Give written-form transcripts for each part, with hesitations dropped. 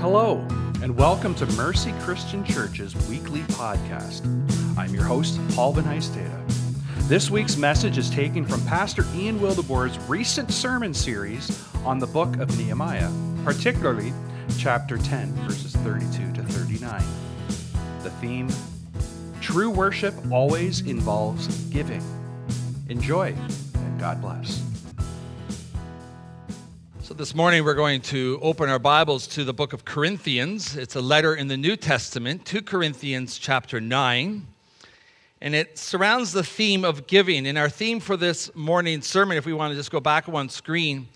Hello, and welcome to Mercy Christian Church's weekly podcast. I'm your host, Paul Van Heistata. This week's message is taken from Pastor Ian Wildebor's recent sermon series on the book of Nehemiah, particularly chapter 10, verses 32 to 39. The theme, true worship always involves giving. Enjoy, and God bless. So this morning we're going to open our Bibles to the book of Corinthians. It's a letter in the New Testament, 2 Corinthians chapter 9, and it surrounds the theme of giving. And our theme for this morning's sermon, if we want to just go back one screen,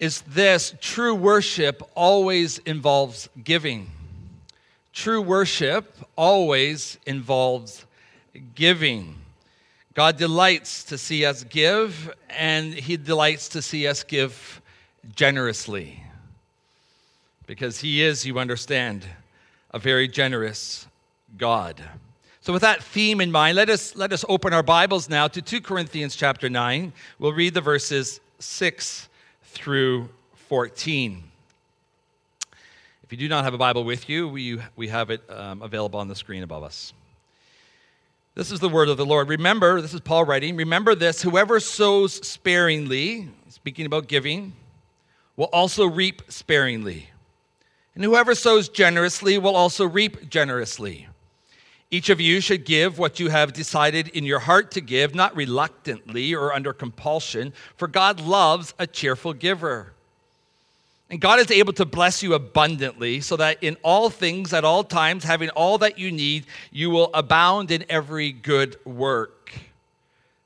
is this: true worship always involves giving. True worship always involves giving. God delights to see us give, and He delights to see us give generously, because He is, you understand, a very generous God. So with that theme in mind, let us open our Bibles now to 2 Corinthians chapter 9. We'll read the verses 6 through 14. If you do not have a Bible with you, we have it available on the screen above us. This is the word of the Lord. Remember, this is Paul writing, remember this, whoever sows sparingly, speaking about giving, will also reap sparingly. And whoever sows generously will also reap generously. Each of you should give what you have decided in your heart to give, not reluctantly or under compulsion, for God loves a cheerful giver. And God is able to bless you abundantly, so that in all things, at all times, having all that you need, you will abound in every good work.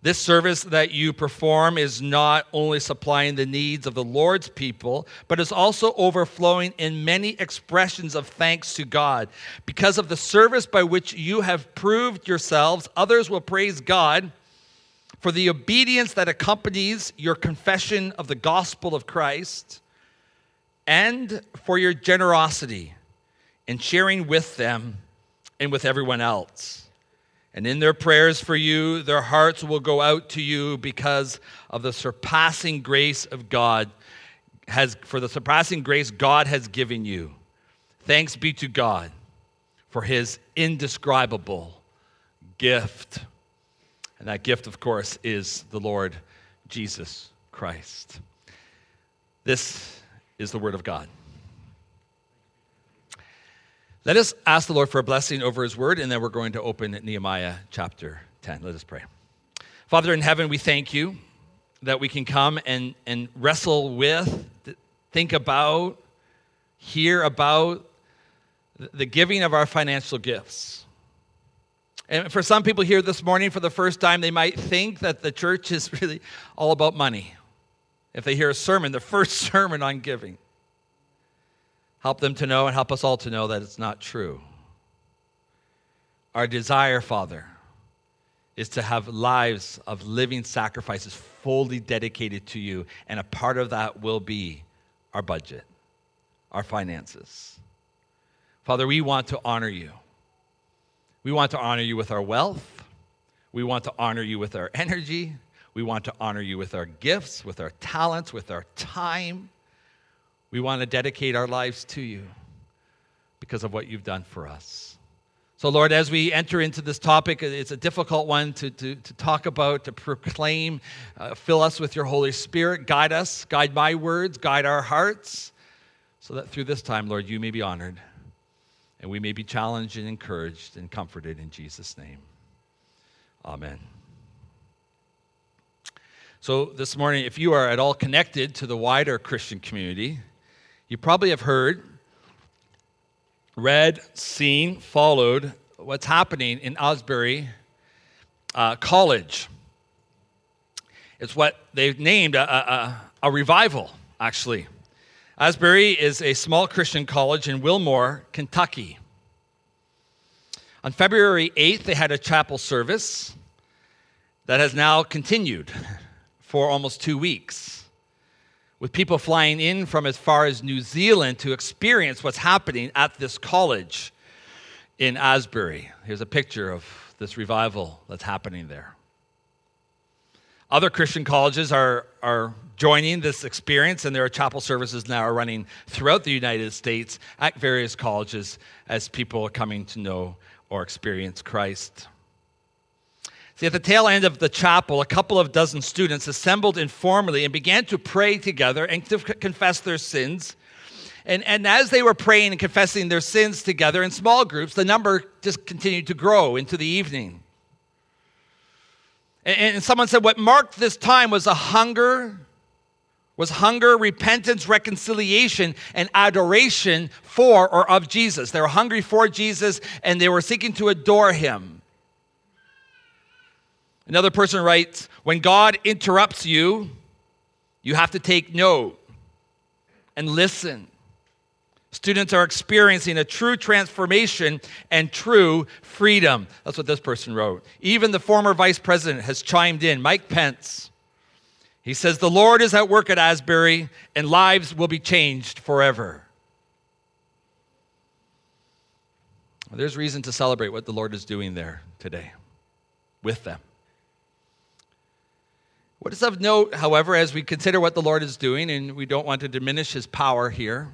This service that you perform is not only supplying the needs of the Lord's people, but is also overflowing in many expressions of thanks to God. Because of the service by which you have proved yourselves, others will praise God for the obedience that accompanies your confession of the gospel of Christ and for your generosity in sharing with them and with everyone else. And in their prayers for you, their hearts will go out to you because of the surpassing grace of God has for the surpassing grace God has given you. Thanks be to God for His indescribable gift. And that gift, of course, is the Lord Jesus Christ. This is the word of God. Let us ask the Lord for a blessing over His word, and then we're going to open Nehemiah chapter 10. Let us pray. Father in heaven, we thank You that we can come and wrestle with, think about, hear about the giving of our financial gifts. And for some people here this morning, for the first time, they might think that the church is really all about money. If they hear a sermon, the first sermon on giving. Help them to know and help us all to know that it's not true. Our desire, Father, is to have lives of living sacrifices fully dedicated to You, and a part of that will be our budget, our finances. Father, we want to honor You. We want to honor You with our wealth. We want to honor You with our energy. We want to honor You with our gifts, with our talents, with our time. We want to dedicate our lives to You because of what You've done for us. So, Lord, as we enter into this topic, it's a difficult one to talk about, to proclaim. Fill us with Your Holy Spirit. Guide us. Guide my words. Guide our hearts. So that through this time, Lord, You may be honored. And we may be challenged and encouraged and comforted in Jesus' name. Amen. So this morning, if you are at all connected to the wider Christian community, you probably have heard, read, seen, followed what's happening in Asbury College. It's what they've named a revival, actually. Asbury is a small Christian college in Wilmore, Kentucky. On February 8th, they had a chapel service that has now continued for almost 2 weeks, with people flying in from as far as New Zealand to experience what's happening at this college in Asbury. Here's a picture of this revival that's happening there. Other Christian colleges are joining this experience, and there are chapel services now are running throughout the United States at various colleges as people are coming to know or experience Christ. See, at the tail end of the chapel, a couple of dozen students assembled informally and began to pray together and to confess their sins. And as they were praying and confessing their sins together in small groups, the number just continued to grow into the evening. And someone said what marked this time was hunger, repentance, reconciliation, and adoration for or of Jesus. They were hungry for Jesus, and they were seeking to adore him. Another person writes, when God interrupts you, you have to take note and listen. Students are experiencing a true transformation and true freedom. That's what this person wrote. Even the former vice president has chimed in, Mike Pence. He says, the Lord is at work at Asbury, and lives will be changed forever. Well, there's reason to celebrate what the Lord is doing there today with them. What is of note, however, as we consider what the Lord is doing, and we don't want to diminish his power here,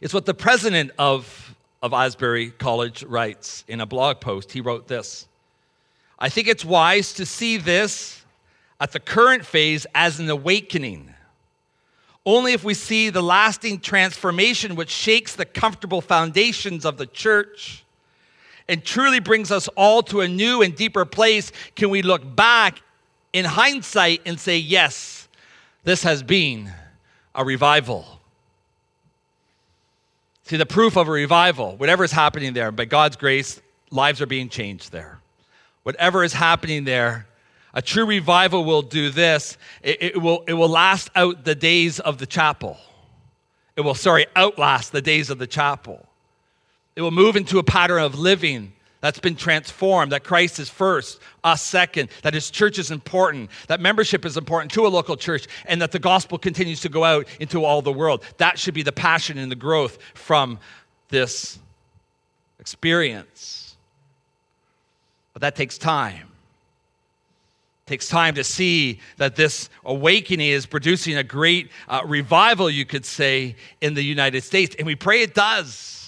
is what the president of Asbury College writes in a blog post. He wrote this: I think it's wise to see this at the current phase as an awakening. Only if we see the lasting transformation which shakes the comfortable foundations of the church and truly brings us all to a new and deeper place can we look back in hindsight and say, yes, this has been a revival. See, the proof of a revival, whatever is happening there, by God's grace, lives are being changed there. Whatever is happening there, a true revival will do this. It will last out the days of the chapel. It will, outlast the days of the chapel. It will move into a pattern of living that's been transformed, that Christ is first, us second, that his church is important, that membership is important to a local church, and that the gospel continues to go out into all the world. That should be the passion and the growth from this experience. But that takes time. It takes time to see that this awakening is producing a great revival, you could say, in the United States. And we pray it does.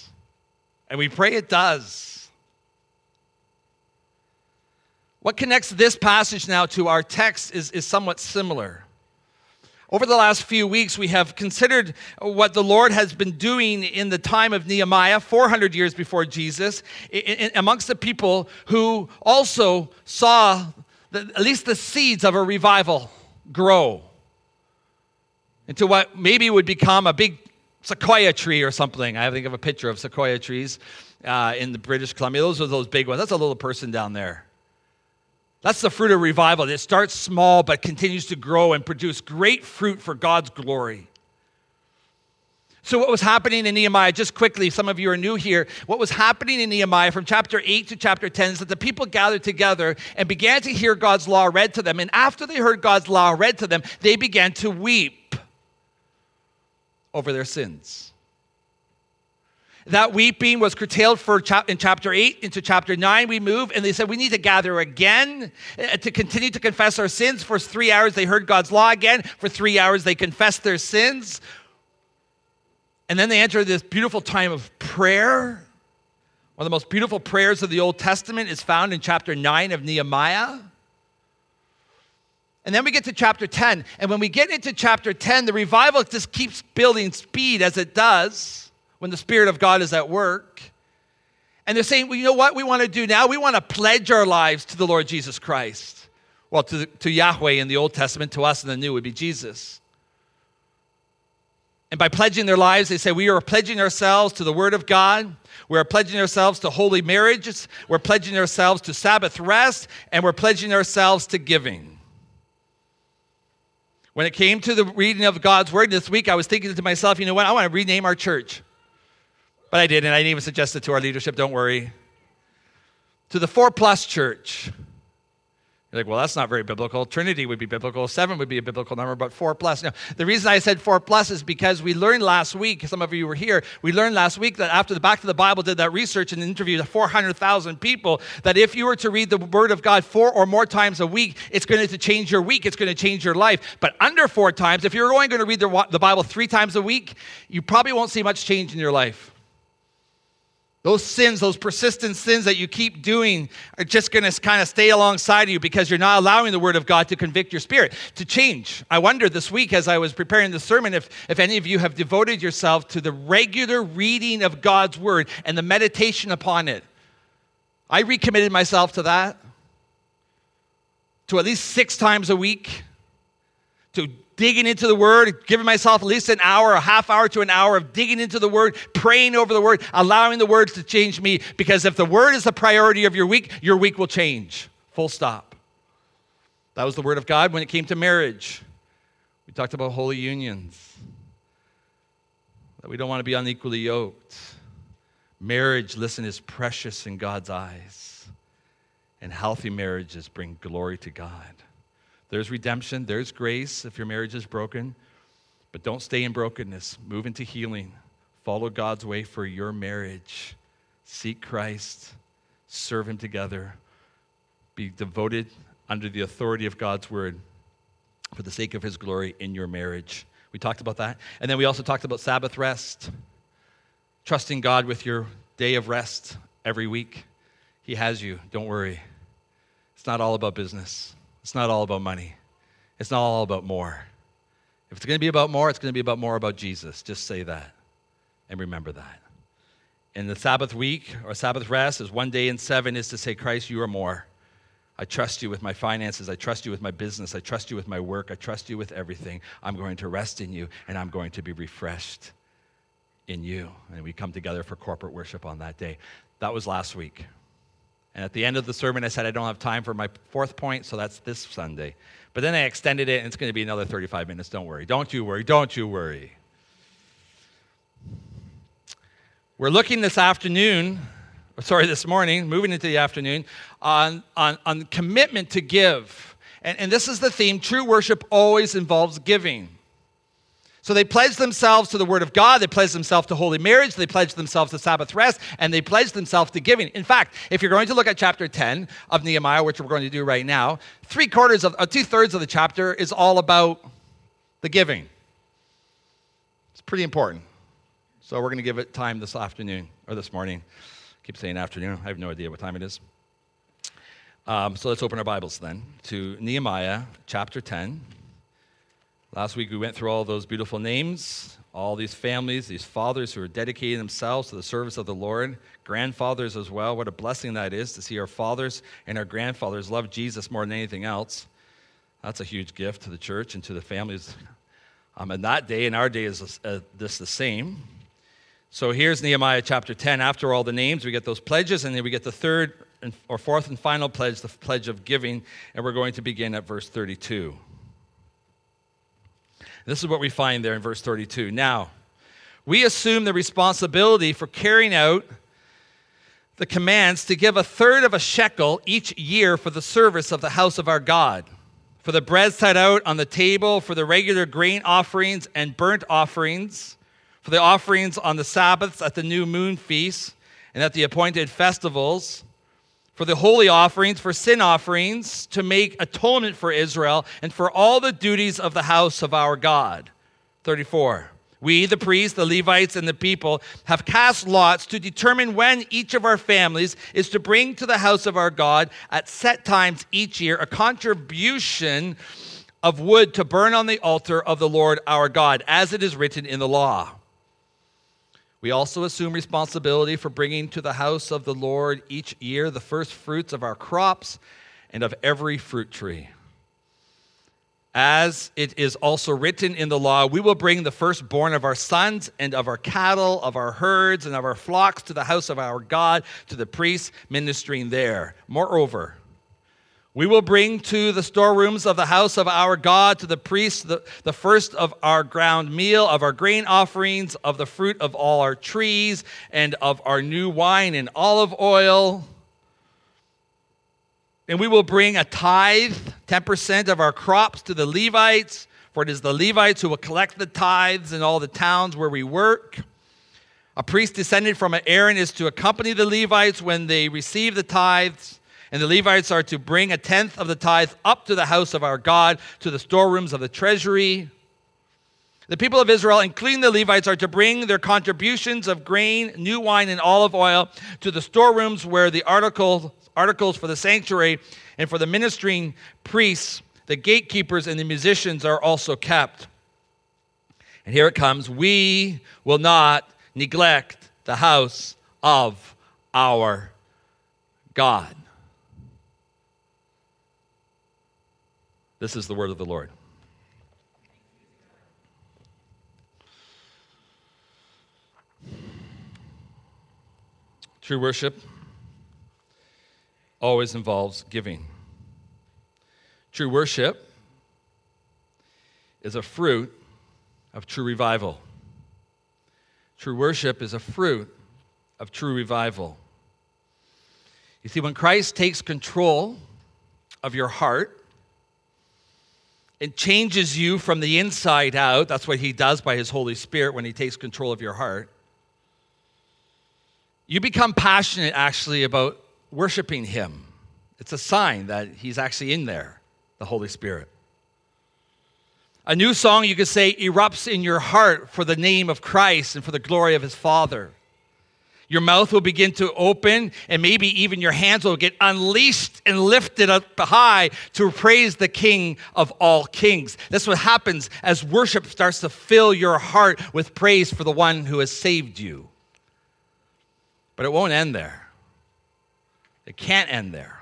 What connects this passage now to our text is somewhat similar. Over the last few weeks, we have considered what the Lord has been doing in the time of Nehemiah, 400 years before Jesus, amongst the people who also saw at least the seeds of a revival grow into what maybe would become a big sequoia tree or something. I think of a picture of sequoia trees in the British Columbia. Those are those big ones. That's a little person down there. That's the fruit of revival. It starts small but continues to grow and produce great fruit for God's glory. So what was happening in Nehemiah, just quickly, some of you are new here, what was happening in Nehemiah from chapter 8 to chapter 10 is that the people gathered together and began to hear God's law read to them. And after they heard God's law read to them, they began to weep over their sins. That weeping was curtailed in chapter 8 into chapter 9. We move, and they said, we need to gather again to continue to confess our sins. For 3 hours, they heard God's law again. For 3 hours, they confessed their sins. And then they entered this beautiful time of prayer. One of the most beautiful prayers of the Old Testament is found in chapter 9 of Nehemiah. And then we get to chapter 10. And when we get into chapter 10, the revival just keeps building speed as it does, when the Spirit of God is at work. And they're saying, well, you know what we want to do now? We want to pledge our lives to the Lord Jesus Christ. Well, to Yahweh in the Old Testament, to us in the New would be Jesus. And by pledging their lives, they say, we are pledging ourselves to the Word of God. We're pledging ourselves to holy marriages. We're pledging ourselves to Sabbath rest. And we're pledging ourselves to giving. When it came to the reading of God's word this week, I was thinking to myself, you know what, I want to rename our church. But I didn't. I didn't even suggest it to our leadership, don't worry. To the 4+ church. You're like, well, that's not very biblical. Trinity would be biblical. 7 would be a biblical number, but 4+. No, the reason I said 4+ is because we learned last week, some of you were here, we learned last week that after the Back to the Bible did that research and interviewed 400,000 people, that if you were to read the Word of God 4 or more times a week, it's going to change your week. It's going to change your life. But under 4 times, if you're only going to read the Bible 3 times a week, you probably won't see much change in your life. Those sins, those persistent sins that you keep doing are just going to kind of stay alongside you because you're not allowing the Word of God to convict your spirit, to change. I wondered this week as I was preparing the sermon if any of you have devoted yourself to the regular reading of God's Word and the meditation upon it. I recommitted myself to that, to at least 6 times a week, to digging into the Word, giving myself at least an hour, a half hour to an hour of digging into the Word, praying over the Word, allowing the Word to change me. Because if the Word is the priority of your week will change. Full stop. That was the Word of God. When it came to marriage, we talked about holy unions, that we don't want to be unequally yoked. Marriage, listen, is precious in God's eyes. And healthy marriages bring glory to God. There's redemption, there's grace if your marriage is broken, but don't stay in brokenness. Move into healing. Follow God's way for your marriage. Seek Christ, serve Him together. Be devoted under the authority of God's word for the sake of His glory in your marriage. We talked about that. And then we also talked about Sabbath rest, trusting God with your day of rest every week. He has you, don't worry. It's not all about business. It's not all about money. It's not all about more. If it's going to be about more, it's going to be about more about Jesus. Just say that and remember that. And the Sabbath week or Sabbath rest is 1 day in 7 is to say, Christ, you are more. I trust you with my finances. I trust you with my business. I trust you with my work. I trust you with everything. I'm going to rest in you and I'm going to be refreshed in you. And we come together for corporate worship on that day. That was last week. And at the end of the sermon, I said, I don't have time for my 4th point, so that's this Sunday. But then I extended it, and it's going to be another 35 minutes. Don't worry. Don't you worry. Don't you worry. We're looking this morning, moving into the afternoon, on commitment to give. And this is the theme. True worship always involves giving. So they pledged themselves to the Word of God, they pledged themselves to holy marriage, they pledged themselves to Sabbath rest, and they pledged themselves to giving. In fact, if you're going to look at chapter 10 of Nehemiah, which we're going to do right now, 2/3 of the chapter is all about the giving. It's pretty important. So we're going to give it time this afternoon, or this morning. I keep saying afternoon, I have no idea what time it is. So let's open our Bibles then to Nehemiah chapter 10. Last week, we went through all those beautiful names, all these families, these fathers who are dedicating themselves to the service of the Lord, grandfathers as well. What a blessing that is to see our fathers and our grandfathers love Jesus more than anything else. That's a huge gift to the church and to the families. And that day and our day is this the same. So here's Nehemiah chapter 10. After all the names, we get those pledges, and then we get the 4th and final pledge, the pledge of giving, and we're going to begin at verse 32. This is what we find there in verse 32. Now, we assume the responsibility for carrying out the commands to give 1/3 of a shekel each year for the service of the house of our God, for the bread set out on the table, for the regular grain offerings and burnt offerings, for the offerings on the Sabbaths at the new moon feasts and at the appointed festivals, for the holy offerings, for sin offerings, to make atonement for Israel, and for all the duties of the house of our God. 34. We, the priests, the Levites, and the people, have cast lots to determine when each of our families is to bring to the house of our God at set times each year a contribution of wood to burn on the altar of the Lord our God, as it is written in the law. We also assume responsibility for bringing to the house of the Lord each year the first fruits of our crops and of every fruit tree. As it is also written in the law, we will bring the firstborn of our sons and of our cattle, of our herds and of our flocks to the house of our God, to the priests ministering there. Moreover, We will bring to the storerooms of the house of our God, to the priests, the first of our ground meal, of our grain offerings, of the fruit of all our trees, and of our new wine and olive oil. And we will bring a tithe, 10% of our crops, to the Levites, for it is the Levites who will collect the tithes in all the towns where we work. A priest descended from Aaron is to accompany the Levites when they receive the tithes. And the Levites are to bring a tenth of the tithe up to the house of our God, to the storerooms of the treasury. The people of Israel, including the Levites, are to bring their contributions of grain, new wine, and olive oil to the storerooms where the articles for the sanctuary and for the ministering priests, the gatekeepers, and the musicians are also kept. And here it comes. We will not neglect the house of our God. This is the word of the Lord. True worship always involves giving. True worship is a fruit of true revival. True worship is a fruit of true revival. You see, when Christ takes control of your heart, it changes you from the inside out. That's what he does by his Holy Spirit when he takes control of your heart. You become passionate, actually, about worshiping him. It's a sign that he's actually in there, the Holy Spirit. A new song, you could say, erupts in your heart for the name of Christ and for the glory of his Father. Your mouth will begin to open, and maybe even your hands will get unleashed and lifted up high to praise the King of all kings. That's what happens as worship starts to fill your heart with praise for the one who has saved you. But it won't end there. It can't end there.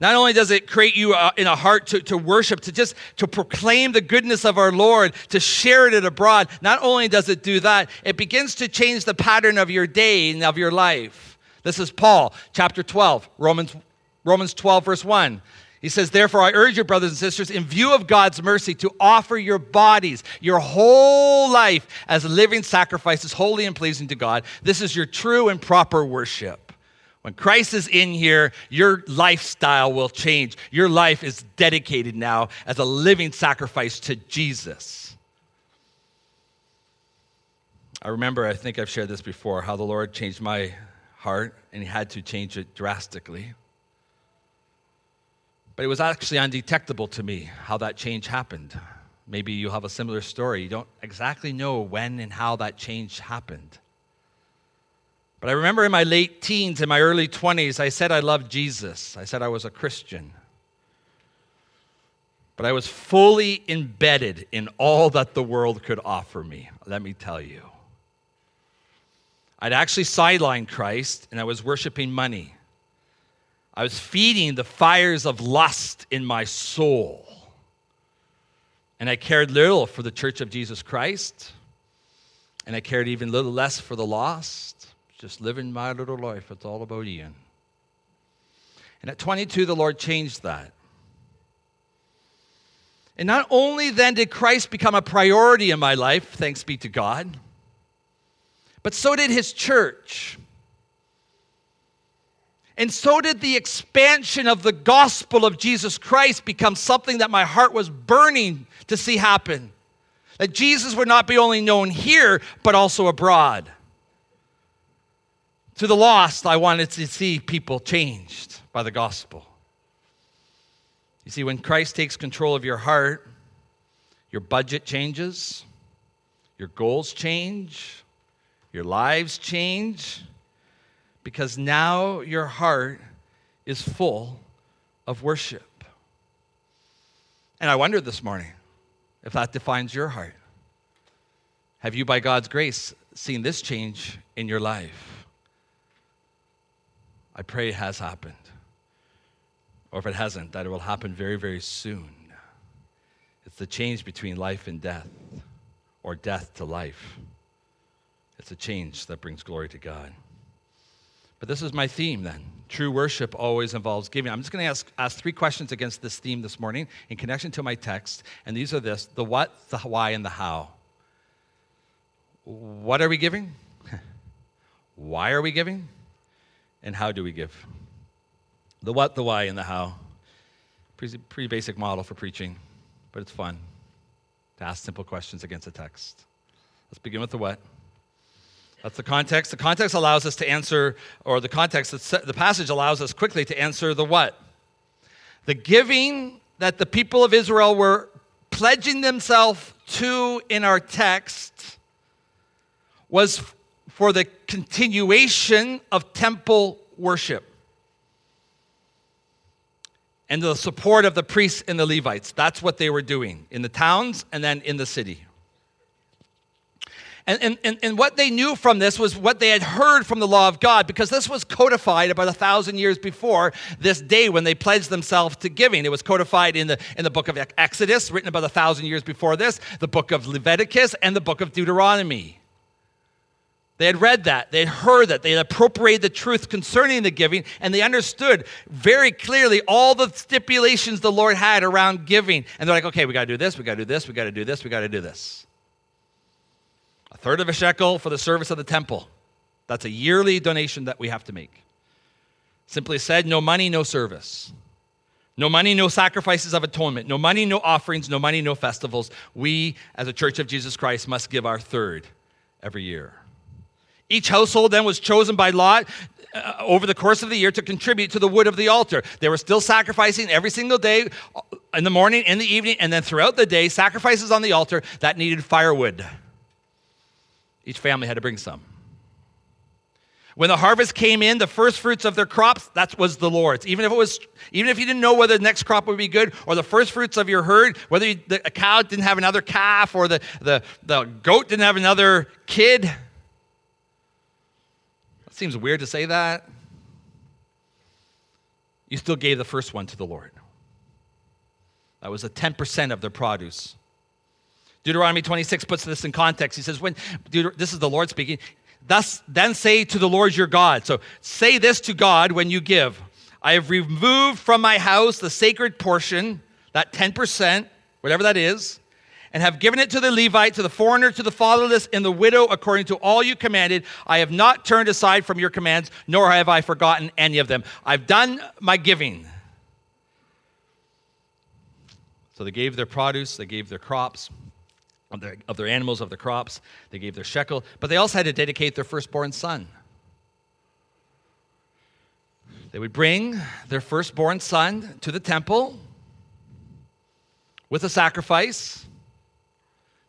Not only does it create you in a heart to worship, to proclaim the goodness of our Lord, to share it abroad, not only does it do that, it begins to change the pattern of your day and of your life. This is Paul, chapter 12, Romans 12, verse 1. He says, therefore, I urge you, brothers and sisters, in view of God's mercy, to offer your bodies, your whole life, as living sacrifices, holy and pleasing to God. This is your true and proper worship. When Christ is in here, your lifestyle will change. Your life is dedicated now as a living sacrifice to Jesus. I remember, I think I've shared this before, how the Lord changed my heart, and he had to change it drastically. But it was actually undetectable to me how that change happened. Maybe you have a similar story. You don't exactly know when and how that change happened. But I remember in my late teens, in my early 20s, I said I loved Jesus. I said I was a Christian. But I was fully embedded in all that the world could offer me, let me tell you. I'd actually sidelined Christ, and I was worshiping money. I was feeding the fires of lust in my soul. And I cared little for the Church of Jesus Christ, and I cared even little less for the lost. Just living my little life. It's all about Ian. And at 22, the Lord changed that. And not only then did Christ become a priority in my life, thanks be to God, but so did his church. And so did the expansion of the gospel of Jesus Christ become something that my heart was burning to see happen. That Jesus would not be only known here, but also abroad. To the lost, I wanted to see people changed by the gospel. You see, when Christ takes control of your heart, your budget changes, your goals change, your lives change, because now your heart is full of worship. And I wondered this morning if that defines your heart. Have you, by God's grace, seen this change in your life? I pray it has happened. Or if it hasn't, that it will happen very, very soon. It's the change between life and death, or death to life. It's a change that brings glory to God. But this is my theme then True worship always involves giving. I'm just going to ask three questions against this theme this morning in connection to my text. And these are this: the what, the why, and the how. What are we giving? Why are we giving? And how do we give? The what, the why, and the how. Pretty basic model for preaching, but it's fun to ask simple questions against a text. Let's begin with the what. That's the context. The context allows us to answer, or the context, the passage allows us quickly to answer the what. The giving that the people of Israel were pledging themselves to in our text was for the continuation of temple worship and the support of the priests and the Levites. That's what they were doing in the towns and then in the city. And what they knew from this was what they had heard from the law of God, because this was codified about 1,000 years before this day when they pledged themselves to giving. It was codified in the book of Exodus, written about 1,000 years before this, the book of Leviticus, and the book of Deuteronomy. They had read that. They had heard that. They had appropriated the truth concerning the giving, and they understood very clearly all the stipulations the Lord had around giving. And they're like, okay, we got to do this, we got to do this, we got to do this, we got to do this. 1/3 of a shekel for the service of the temple. That's a yearly donation that we have to make. Simply said, no money, no service. No money, no sacrifices of atonement. No money, no offerings. No money, no festivals. We, as a Church of Jesus Christ, must give our 1/3 every year. Each household then was chosen by lot over the course of the year to contribute to the wood of the altar. They were still sacrificing every single day, in the morning, in the evening, and then throughout the day, sacrifices on the altar that needed firewood. Each family had to bring some. When the harvest came in, the first fruits of their crops, that was the Lord's. Even if you didn't know whether the next crop would be good, or the first fruits of your herd, whether a cow didn't have another calf, or the goat didn't have another kid. That seems weird to say that. You still gave the first one to the Lord. That was a 10% of their produce. Deuteronomy 26 puts this in context. He says, this is the Lord speaking, thus then say to the Lord your God. So say this to God when you give. I have removed from my house the sacred portion, that 10%, whatever that is, and have given it to the Levite, to the foreigner, to the fatherless, and the widow, according to all you commanded. I have not turned aside from your commands, nor have I forgotten any of them. I've done my giving. So they gave their produce, they gave their crops, of their animals, of their crops. They gave their shekel, but they also had to dedicate their firstborn son. They would bring their firstborn son to the temple with a sacrifice,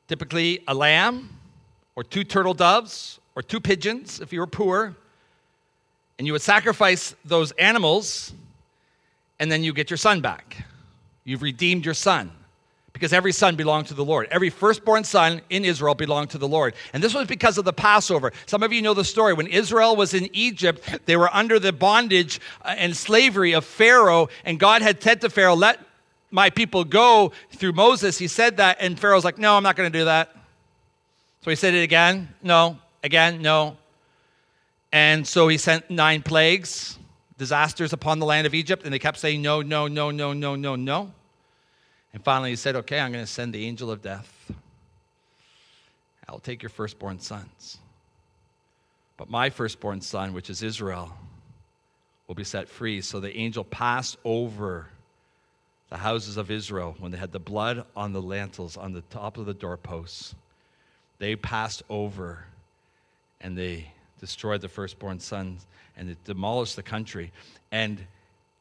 typically a lamb or 2 turtle doves or 2 pigeons if you were poor, and you would sacrifice those animals, and then you get your son back. You've redeemed your son. Because every son belonged to the Lord. Every firstborn son in Israel belonged to the Lord. And this was because of the Passover. Some of you know the story. When Israel was in Egypt, they were under the bondage and slavery of Pharaoh. And God had said to Pharaoh, let my people go through Moses. He said that. And Pharaoh's like, no, I'm not going to do that. So he said it again. No. Again, no. And so he sent 9 plagues, disasters upon the land of Egypt. And they kept saying, no, no, no, no, no, no, no. And finally he said, okay, I'm going to send the angel of death. I'll take your firstborn sons. But my firstborn son, which is Israel, will be set free. So the angel passed over the houses of Israel when they had the blood on the lintels, on the top of the doorposts. They passed over and they destroyed the firstborn sons and it demolished the country.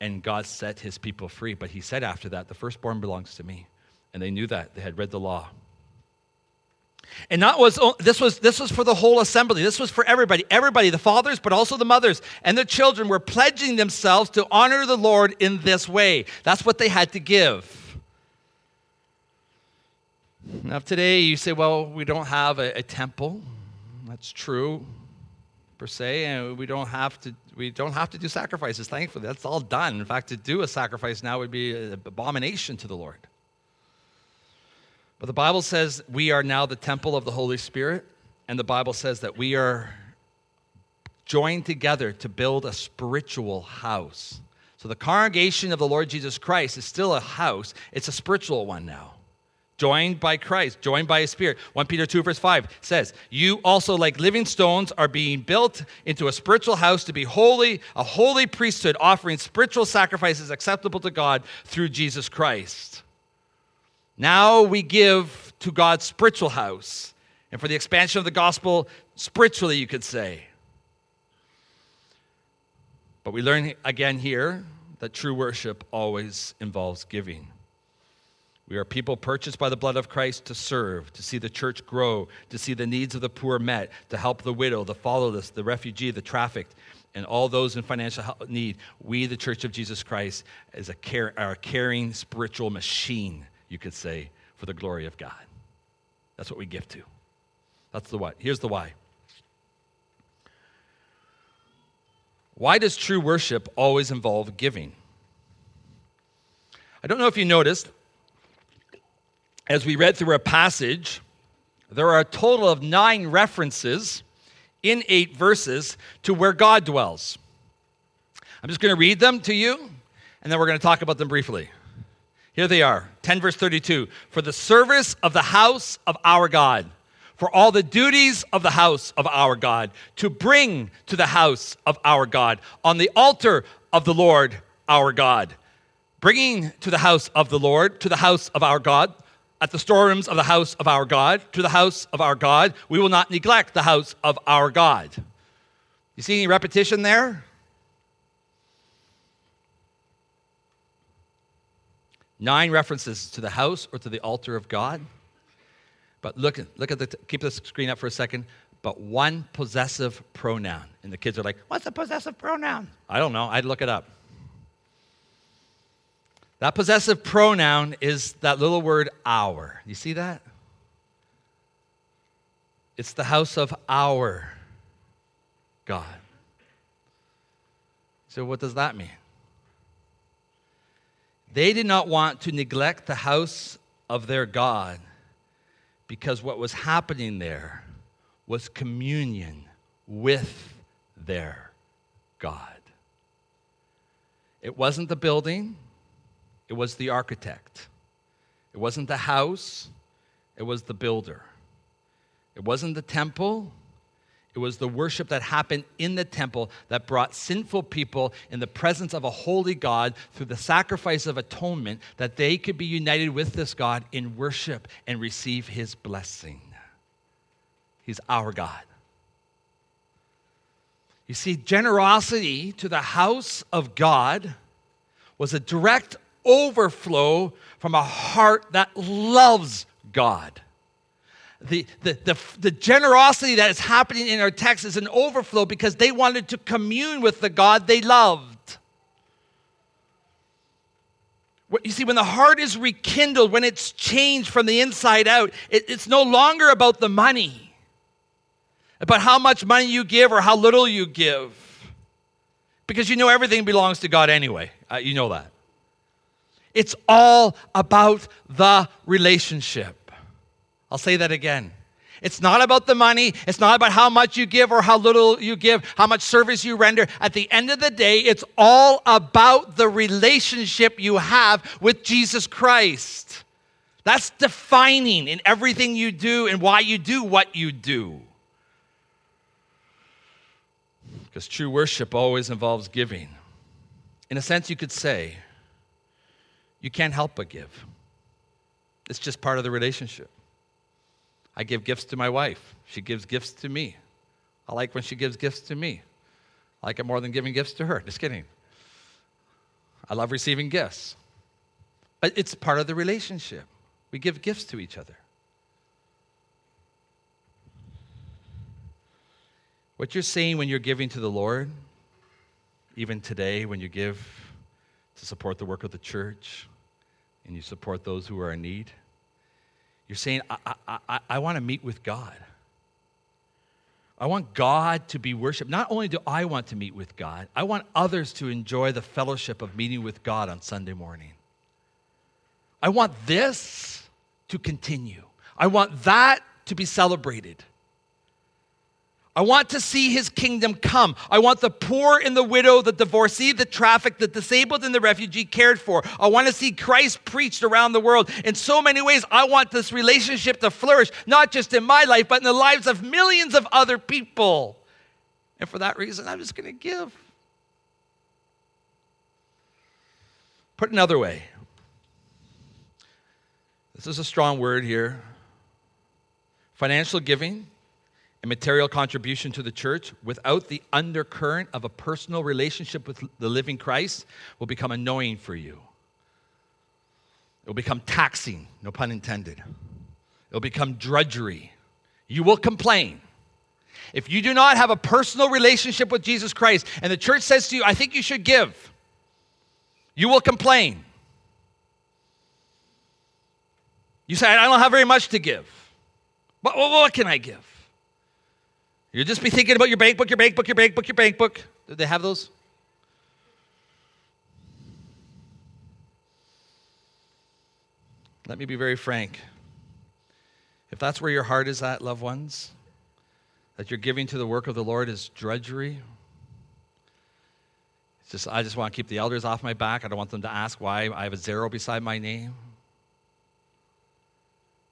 And God set his people free. But he said after that, the firstborn belongs to me. And they knew that. They had read the law. And this was for the whole assembly. This was for everybody. Everybody, the fathers, but also the mothers and the children, were pledging themselves to honor the Lord in this way. That's what they had to give. Now today you say, well, we don't have a temple. That's true, per se, and we don't have to do sacrifices, thankfully. That's all done. In fact, to do a sacrifice now would be an abomination to the Lord. But the Bible says we are now the temple of the Holy Spirit, and the Bible says that we are joined together to build a spiritual house. So the congregation of the Lord Jesus Christ is still a house. It's a spiritual one now. Joined by Christ, joined by His Spirit. 1 Peter 2, verse 5 says, you also, like living stones, are being built into a spiritual house to be holy, a holy priesthood, offering spiritual sacrifices acceptable to God through Jesus Christ. Now we give to God's spiritual house, and for the expansion of the gospel spiritually, you could say. But we learn again here that true worship always involves giving. We are people purchased by the blood of Christ to serve, to see the church grow, to see the needs of the poor met, to help the widow, the fatherless, the refugee, the trafficked, and all those in financial need. We, the Church of Jesus Christ, are a caring spiritual machine, you could say, for the glory of God. That's what we give to. That's the what. Here's the why. Why does true worship always involve giving? I don't know if you noticed, as we read through a passage, there are a total of 9 references in 8 verses to where God dwells. I'm just going to read them to you, and then we're going to talk about them briefly. Here they are, 10 verse 32. For the service of the house of our God, for all the duties of the house of our God, to bring to the house of our God, on the altar of the Lord our God. Bringing to the house of the Lord, to the house of our God, at the storerooms of the house of our God, to the house of our God. We will not neglect the house of our God. You see any repetition there? 9 references to the house or to the altar of God. But look at the, keep the screen up for a second, but one possessive pronoun. And the kids are like, what's a possessive pronoun? I don't know, I'd look it up. That possessive pronoun is that little word, our. You see that? It's the house of our God. So what does that mean? They did not want to neglect the house of their God because what was happening there was communion with their God. It wasn't the building. It was the architect. It wasn't the house. It was the builder. It wasn't the temple. It was the worship that happened in the temple that brought sinful people in the presence of a holy God through the sacrifice of atonement that they could be united with this God in worship and receive His blessing. He's our God. You see, generosity to the house of God was a direct overflow from a heart that loves God. The generosity that is happening in our text is an overflow because they wanted to commune with the God they loved. You see, when the heart is rekindled, when it's changed from the inside out, it's no longer about the money, about how much money you give or how little you give, because you know everything belongs to God anyway. You know that. It's all about the relationship. I'll say that again. It's not about the money. It's not about how much you give or how little you give, how much service you render. At the end of the day, it's all about the relationship you have with Jesus Christ. That's defining in everything you do and why you do what you do. Because true worship always involves giving. In a sense, you could say, you can't help but give. It's just part of the relationship. I give gifts to my wife. She gives gifts to me. I like when she gives gifts to me. I like it more than giving gifts to her. Just kidding. I love receiving gifts. But it's part of the relationship. We give gifts to each other. What you're saying when you're giving to the Lord, even today when you give to support the work of the church, and you support those who are in need, you're saying, I want to meet with God. I want God to be worshipped. Not only do I want to meet with God, I want others to enjoy the fellowship of meeting with God on Sunday morning. I want this to continue. I want that to be celebrated. I want to see his kingdom come. I want the poor and the widow, the divorcee, the trafficked, the disabled and the refugee cared for. I want to see Christ preached around the world. In so many ways, I want this relationship to flourish, not just in my life, but in the lives of millions of other people. And for that reason, I'm just going to give. Put another way. This is a strong word here. Financial giving and material contribution to the church without the undercurrent of a personal relationship with the living Christ will become annoying for you. It will become taxing, no pun intended. It will become drudgery. You will complain. If you do not have a personal relationship with Jesus Christ and the church says to you, I think you should give, you will complain. You say, I don't have very much to give. But what can I give? You'll just be thinking about your bank book. Do they have those? Let me be very frank. If that's where your heart is at, loved ones, that you're giving to the work of the Lord is drudgery. It's just, I just want to keep the elders off my back. I don't want them to ask why I have a zero beside my name.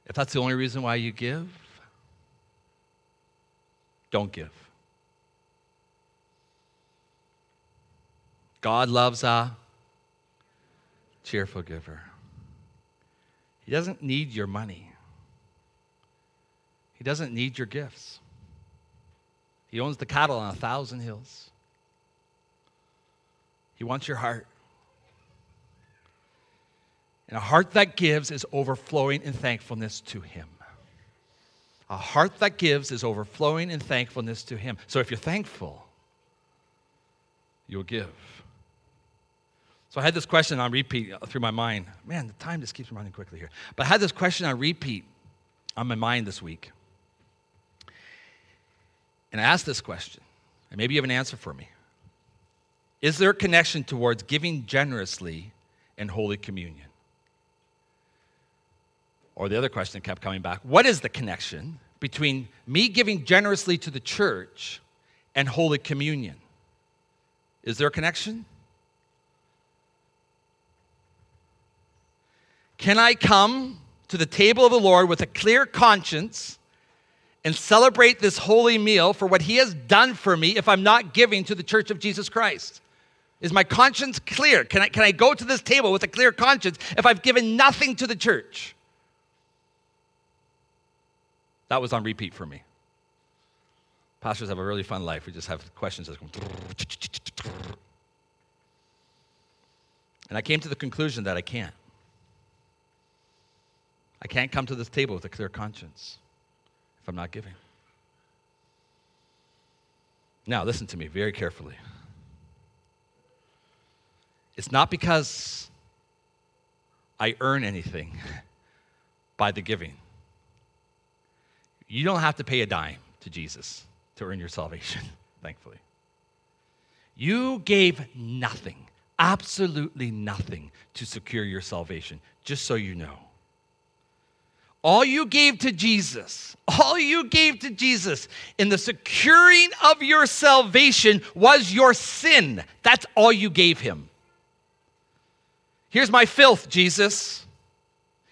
If that's the only reason why you give, don't give. God loves a cheerful giver. He doesn't need your money. He doesn't need your gifts. He owns the cattle on 1,000 hills. He wants your heart. And a heart that gives is overflowing in thankfulness to him. A heart that gives is overflowing in thankfulness to him. So if you're thankful, you'll give. So I had this question on repeat through my mind. Man, the time just keeps running quickly here. But I had this question on repeat on my mind this week. And I asked this question, and maybe you have an answer for me. Is there a connection towards giving generously and Holy Communion? Or the other question kept coming back, what is the connection between me giving generously to the church and Holy Communion? Is there a connection? Can I come to the table of the Lord with a clear conscience and celebrate this holy meal for what he has done for me if I'm not giving to the church of Jesus Christ? Is my conscience clear? Can I go to this table with a clear conscience if I've given nothing to the church? That was on repeat for me. Pastors have a really fun life. We just have questions that go. And I came to the conclusion that I can't. I can't come to this table with a clear conscience if I'm not giving. Now, listen to me very carefully. It's not because I earn anything by the giving. You don't have to pay a dime to Jesus to earn your salvation, thankfully. You gave nothing, absolutely nothing, to secure your salvation, just so you know. All you gave to Jesus in the securing of your salvation was your sin. That's all you gave him. Here's my filth, Jesus.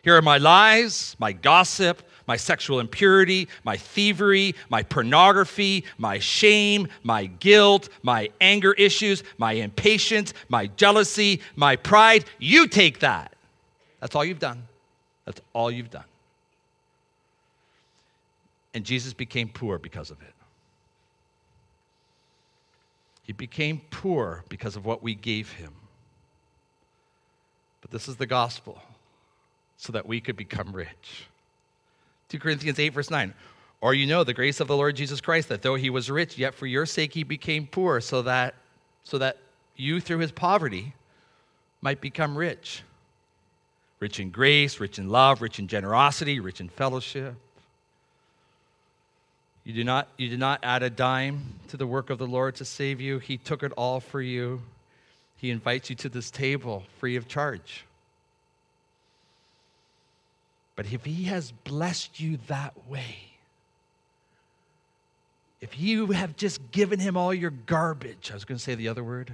Here are my lies, my gossip, my sexual impurity, my thievery, my pornography, my shame, my guilt, my anger issues, my impatience, my jealousy, my pride. You take that. That's all you've done. That's all you've done. And Jesus became poor because of it. He became poor because of what we gave him. But this is the gospel, so that we could become rich. 2 Corinthians 8, verse 9. Or you know the grace of the Lord Jesus Christ, that though he was rich, yet for your sake he became poor, so that you through his poverty might become rich. Rich in grace, rich in love, rich in generosity, rich in fellowship. You did not add a dime to the work of the Lord to save you. He took it all for you. He invites you to this table free of charge. But if he has blessed you that way, If you have just given him all your garbage, I was going to say the other word,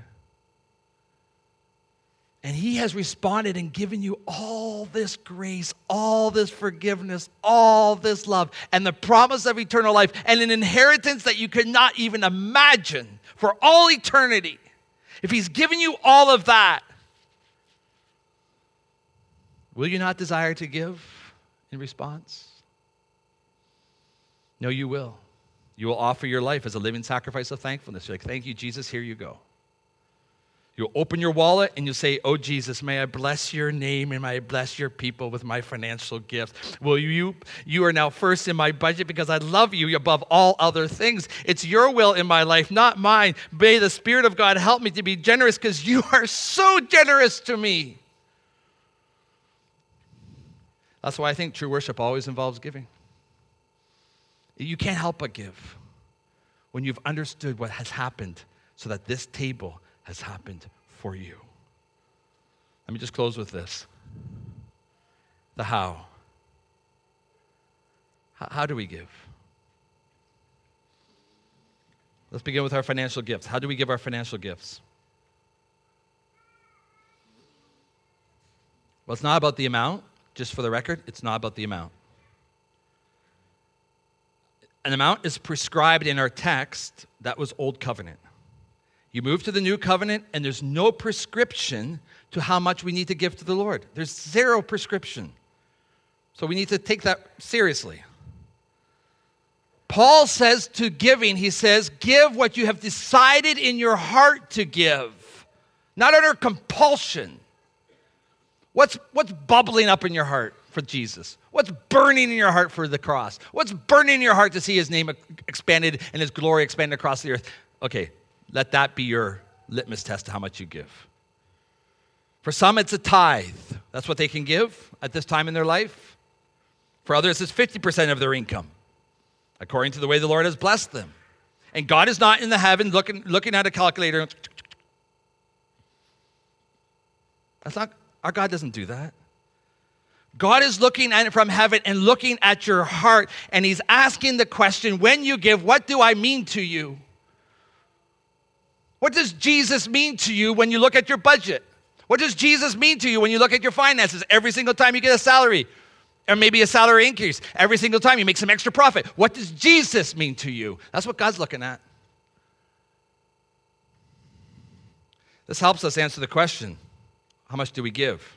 and he has responded and given you all this grace, all this forgiveness, all this love, and the promise of eternal life, and an inheritance that you could not even imagine for all eternity. If he's given you all of that, will you not desire to give in response? No, you will. You will offer your life as a living sacrifice of thankfulness. You're like, thank you, Jesus, here you go. You'll open your wallet and you'll say, oh, Jesus, may I bless your name and may I bless your people with my financial gift. Will you are now first in my budget because I love you above all other things. It's your will in my life, not mine. May the Spirit of God help me to be generous because you are so generous to me. That's why I think true worship always involves giving. You can't help but give when you've understood what has happened so that this table has happened for you. Let me just close with this. The how. How do we give? Let's begin with our financial gifts. How do we give our financial gifts? Well, it's not about the amount. Just for the record, it's not about the amount. An amount is prescribed in our text. That was Old Covenant. You move to the new covenant, and there's no prescription to how much we need to give to the Lord. There's zero prescription. So we need to take that seriously. Paul says to giving, he says, give what you have decided in your heart to give, not under compulsion. What's bubbling up in your heart for Jesus? What's burning in your heart for the cross? What's burning in your heart to see his name expanded and his glory expanded across the earth? Okay. Let that be your litmus test to how much you give. For some, it's a tithe. That's what they can give at this time in their life. For others, it's 50% of their income, according to the way the Lord has blessed them. And God is not in the heaven looking at a calculator. That's not, our God doesn't do that. God is looking at it from heaven and looking at your heart, and he's asking the question, when you give, what do I mean to you? What does Jesus mean to you when you look at your budget? What does Jesus mean to you when you look at your finances? Every single time you get a salary, or maybe a salary increase, every single time you make some extra profit. What does Jesus mean to you? That's what God's looking at. This helps us answer the question, how much do we give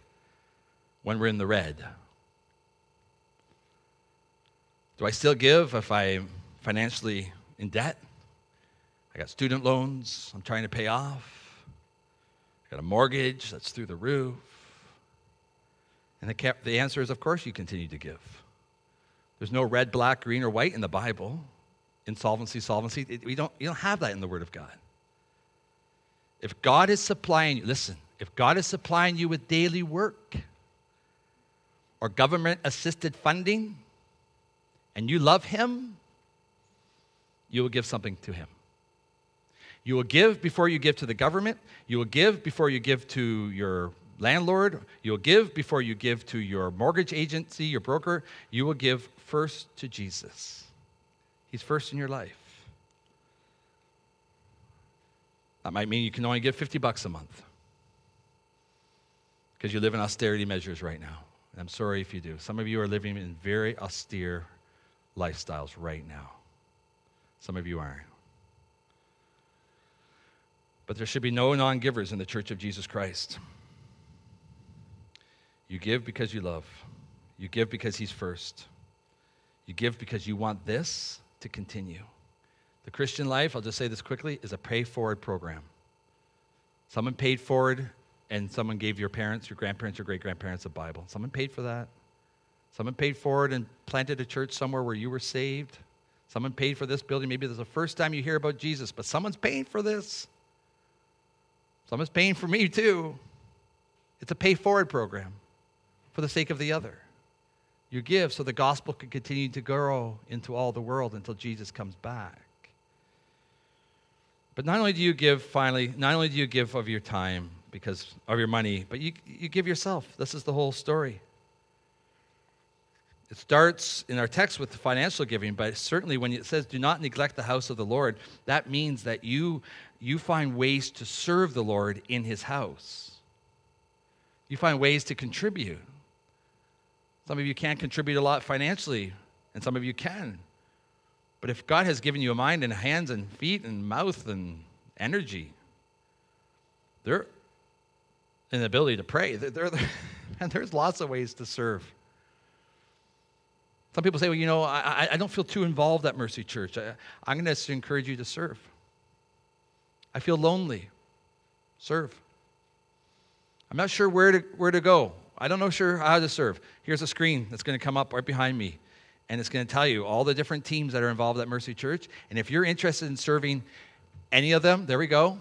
when we're in the red? Do I still give if I'm financially in debt? I got student loans I'm trying to pay off. I got a mortgage that's through the roof. And the answer is, of course, you continue to give. There's no red, black, green, or white in the Bible. Insolvency, solvency. You don't have that in the Word of God. If God is supplying you, listen, if God is supplying you with daily work or government-assisted funding, and you love him, you will give something to him. You will give before you give to the government. You will give before you give to your landlord. You will give before you give to your mortgage agency, your broker. You will give first to Jesus. He's first in your life. That might mean you can only give $50 a month because you live in austerity measures right now. And I'm sorry if you do. Some of you are living in very austere lifestyles right now. Some of you aren't. But there should be no non-givers in the Church of Jesus Christ. You give because you love. You give because he's first. You give because you want this to continue. The Christian life, I'll just say this quickly, is a pay-forward program. Someone paid forward, and someone gave your parents, your grandparents, your great-grandparents a Bible. Someone paid for that. Someone paid forward and planted a church somewhere where you were saved. Someone paid for this building. Maybe this is the first time you hear about Jesus, but someone's paying for this. Someone's paying for me too. It's a pay-forward program for the sake of the other. You give so the gospel can continue to grow into all the world until Jesus comes back. But not only do you give, finally, not only do you give of your time because of your money, but you give yourself. This is the whole story. It starts in our text with financial giving, but certainly when it says do not neglect the house of the Lord, that means that you find ways to serve the Lord in his house. You find ways to contribute. Some of you can't contribute a lot financially, and some of you can. But if God has given you a mind and hands and feet and mouth and energy, there, and the ability to pray, and there's lots of ways to serve. Some people say, well, you know, I don't feel too involved at Mercy Church. I'm going to encourage you to serve. I feel lonely. Serve. I'm not sure where to go. I don't know sure how to serve. Here's a screen that's going to come up right behind me, and it's going to tell you all the different teams that are involved at Mercy Church. And if you're interested in serving any of them, there we go.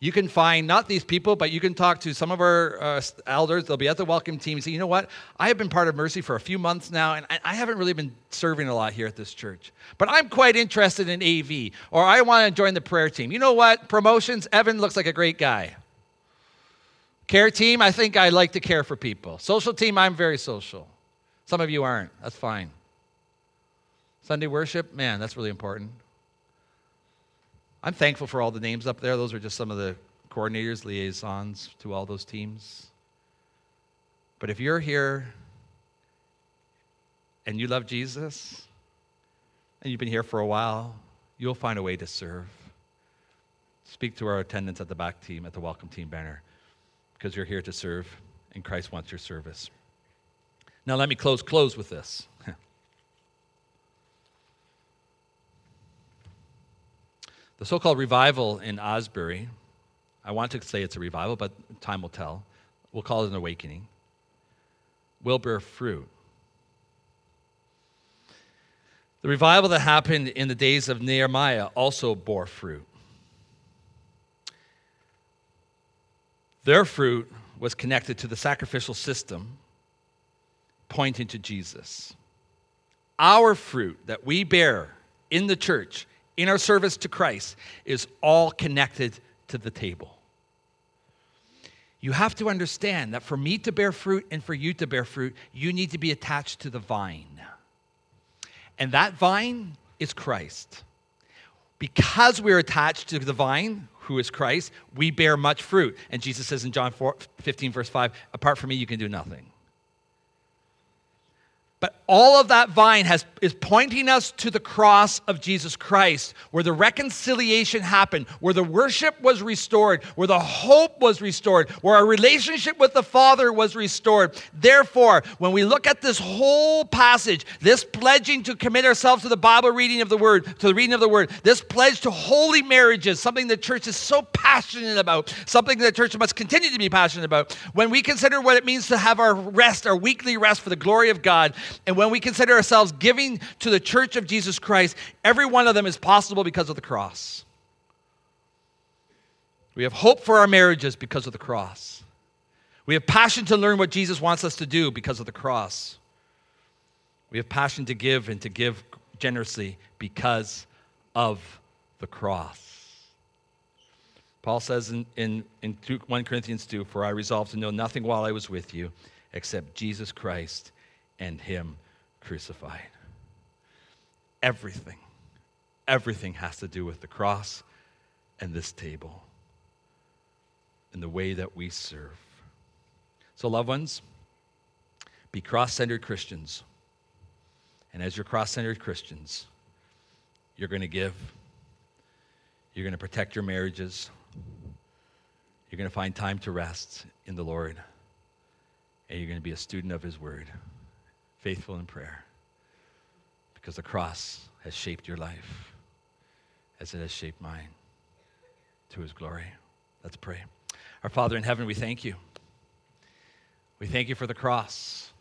You can find not these people, but you can talk to some of our elders. They'll be at the welcome team and say, you know what? I have been part of Mercy for a few months now, and I haven't really been serving a lot here at this church. But I'm quite interested in AV, or I want to join the prayer team. You know what? Promotions, Evan looks like a great guy. Care team, I think I like to care for people. Social team, I'm very social. Some of you aren't. That's fine. Sunday worship, man, that's really important. I'm thankful for all the names up there. Those are just some of the coordinators, liaisons to all those teams. But if you're here and you love Jesus and you've been here for a while, you'll find a way to serve. Speak to our attendants at the back team, at the welcome team banner, because you're here to serve and Christ wants your service. Now let me close with this. The so-called revival in Asbury, I want to say it's a revival, but time will tell. We'll call it an awakening. Will bear fruit. The revival that happened in the days of Nehemiah also bore fruit. Their fruit was connected to the sacrificial system, pointing to Jesus. Our fruit that we bear in the church, in our service to Christ, is all connected to the table. You have to understand that for me to bear fruit and for you to bear fruit, you need to be attached to the vine. And that vine is Christ. Because we're attached to the vine, who is Christ, we bear much fruit. And Jesus says in John 15, verse 5, apart from me, you can do nothing. But all of that vine is pointing us to the cross of Jesus Christ, where the reconciliation happened, where the worship was restored, where the hope was restored, where our relationship with the Father was restored. Therefore, when we look at this whole passage, this pledging to commit ourselves to the Bible reading of the Word, to the reading of the Word, this pledge to holy marriages, something the church is so passionate about, something the church must continue to be passionate about, when we consider what it means to have our rest, our weekly rest for the glory of God, and when we consider ourselves giving to the church of Jesus Christ, every one of them is possible because of the cross. We have hope for our marriages because of the cross. We have passion to learn what Jesus wants us to do because of the cross. We have passion to give and to give generously because of the cross. Paul says in 1 Corinthians 2, for I resolved to know nothing while I was with you except Jesus Christ and him crucified. Everything has to do with the cross and this table and the way that we serve. So, loved ones, be cross-centered Christians. And as you're cross-centered Christians, you're going to give. You're going to protect your marriages. You're going to find time to rest in the Lord. And you're going to be a student of his word. Faithful in prayer, because the cross has shaped your life as it has shaped mine, to his glory. Let's pray. Our Father in heaven, we thank you. We thank you for the cross.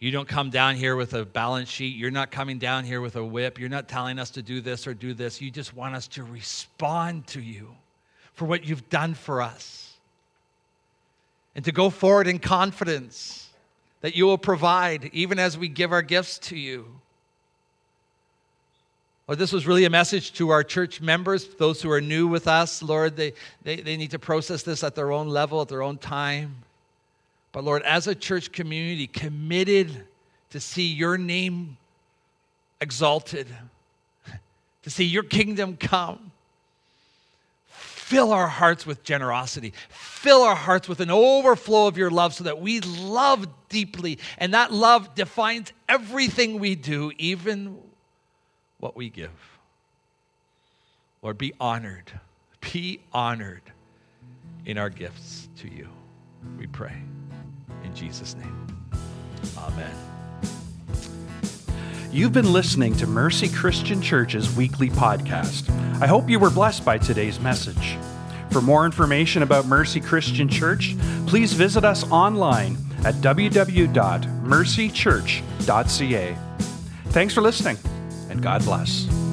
You don't come down here with a balance sheet. You're not coming down here with a whip. You're not telling us to do this or do this. You just want us to respond to you for what you've done for us and to go forward in confidence that you will provide even as we give our gifts to you. Lord, this was really a message to our church members, those who are new with us. Lord, they need to process this at their own level, at their own time. But Lord, as a church community committed to see your name exalted, to see your kingdom come, fill our hearts with generosity. Fill our hearts with an overflow of your love so that we love deeply. And that love defines everything we do, even what we give. Lord, be honored. Be honored in our gifts to you. We pray in Jesus' name. Amen. You've been listening to Mercy Christian Church's weekly podcast. I hope you were blessed by today's message. For more information about Mercy Christian Church, please visit us online at www.mercychurch.ca. Thanks for listening, and God bless.